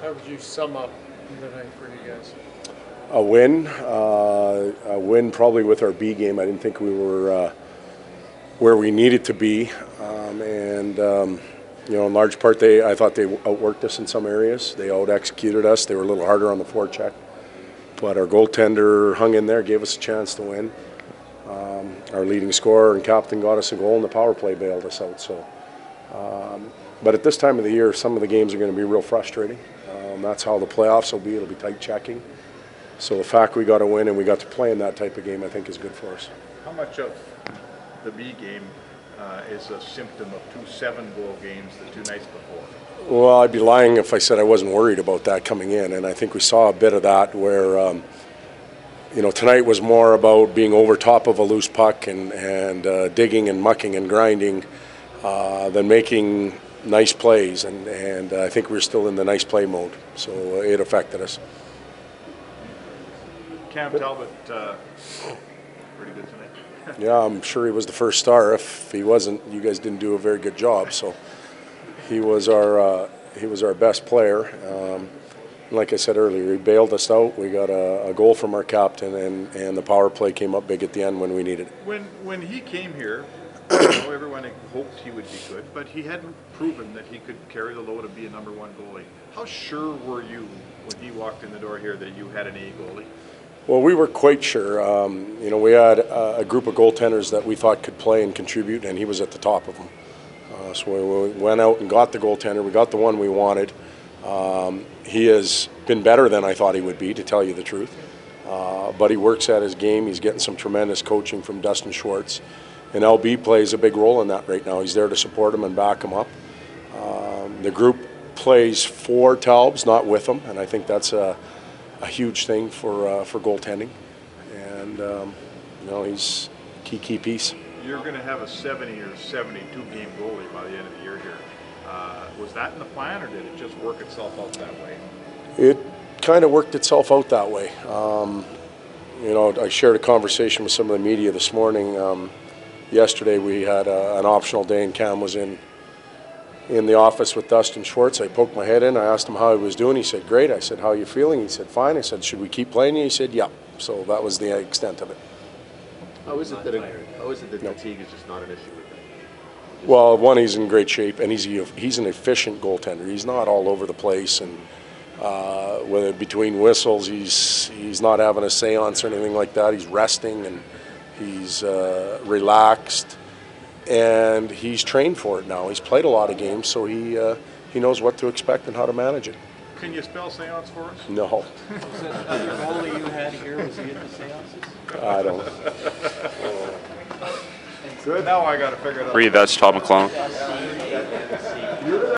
How would you sum up the night for you guys? A win probably with our B game. I didn't think we were where we needed to be, you know, in large part, I thought they outworked us in some areas. They out-executed us. They were a little harder on the forecheck, but our goaltender hung in there, gave us a chance to win. Our leading scorer and captain got us a goal, and the power play bailed us out. So, but at this time of the year, some of the games are going to be real frustrating. That's how the playoffs will be. It'll be tight checking. So the fact we got to win and we got to play in that type of game, I think, is good for us. How much of the B game is a symptom of 2 7-goal games the two nights before? Well, I'd be lying if I said I wasn't worried about that coming in, and I think we saw a bit of that where, you know, tonight was more about being over top of a loose puck and digging and mucking and grinding than making nice plays, and I think we're still in the nice play mode, so it affected us. Cam Talbot, pretty good tonight. Yeah, I'm sure he was the first star. If he wasn't, you guys didn't do a very good job. So he was our best player. Like I said earlier, he bailed us out. We got a goal from our captain, and the power play came up big at the end when we needed it. When he came here, you know, everyone hoped he would be good, but he hadn't proven that he could carry the load and be a number 1 goalie. How sure were you when he walked in the door here that you had an A goalie? Well, we were quite sure. You know, we had a group of goaltenders that we thought could play and contribute, and he was at the top of them. So we went out and got the goaltender. We got the one we wanted. He has been better than I thought he would be, to tell you the truth. But he works at his game. He's getting some tremendous coaching from Dustin Schwartz. And LB plays a big role in that right now. He's there to support him and back him up. The group plays for Talbs, not with him, and I think that's a huge thing for goaltending, and you know, he's a key piece. You're going to have a 70 or 72 game goalie by the end of the year here. Was that in the plan, or did it just work itself out that way? It kind of worked itself out that way. You know, I shared a conversation with some of the media this morning. Yesterday we had an optional day, and Cam was in the office with Dustin Schwartz. I poked my head in. I asked him how he was doing. He said, great. I said, how are you feeling? He said, fine. I said, should we keep playing you? He said, yeah. So that was the extent of it. How is it that fatigue is just not an issue with him? Well, one, he's in great shape, and he's an efficient goaltender. He's not all over the place, and whether between whistles, he's not having a seance or anything like that. He's resting, and he's relaxed. And he's trained for it now. He's played a lot of games, so he knows what to expect and how to manage it. Can you spell seance for us? No. Was that other goalie you had here, was he at the seances? I don't know. Good. Now I got to figure it out. That's Todd McClellan.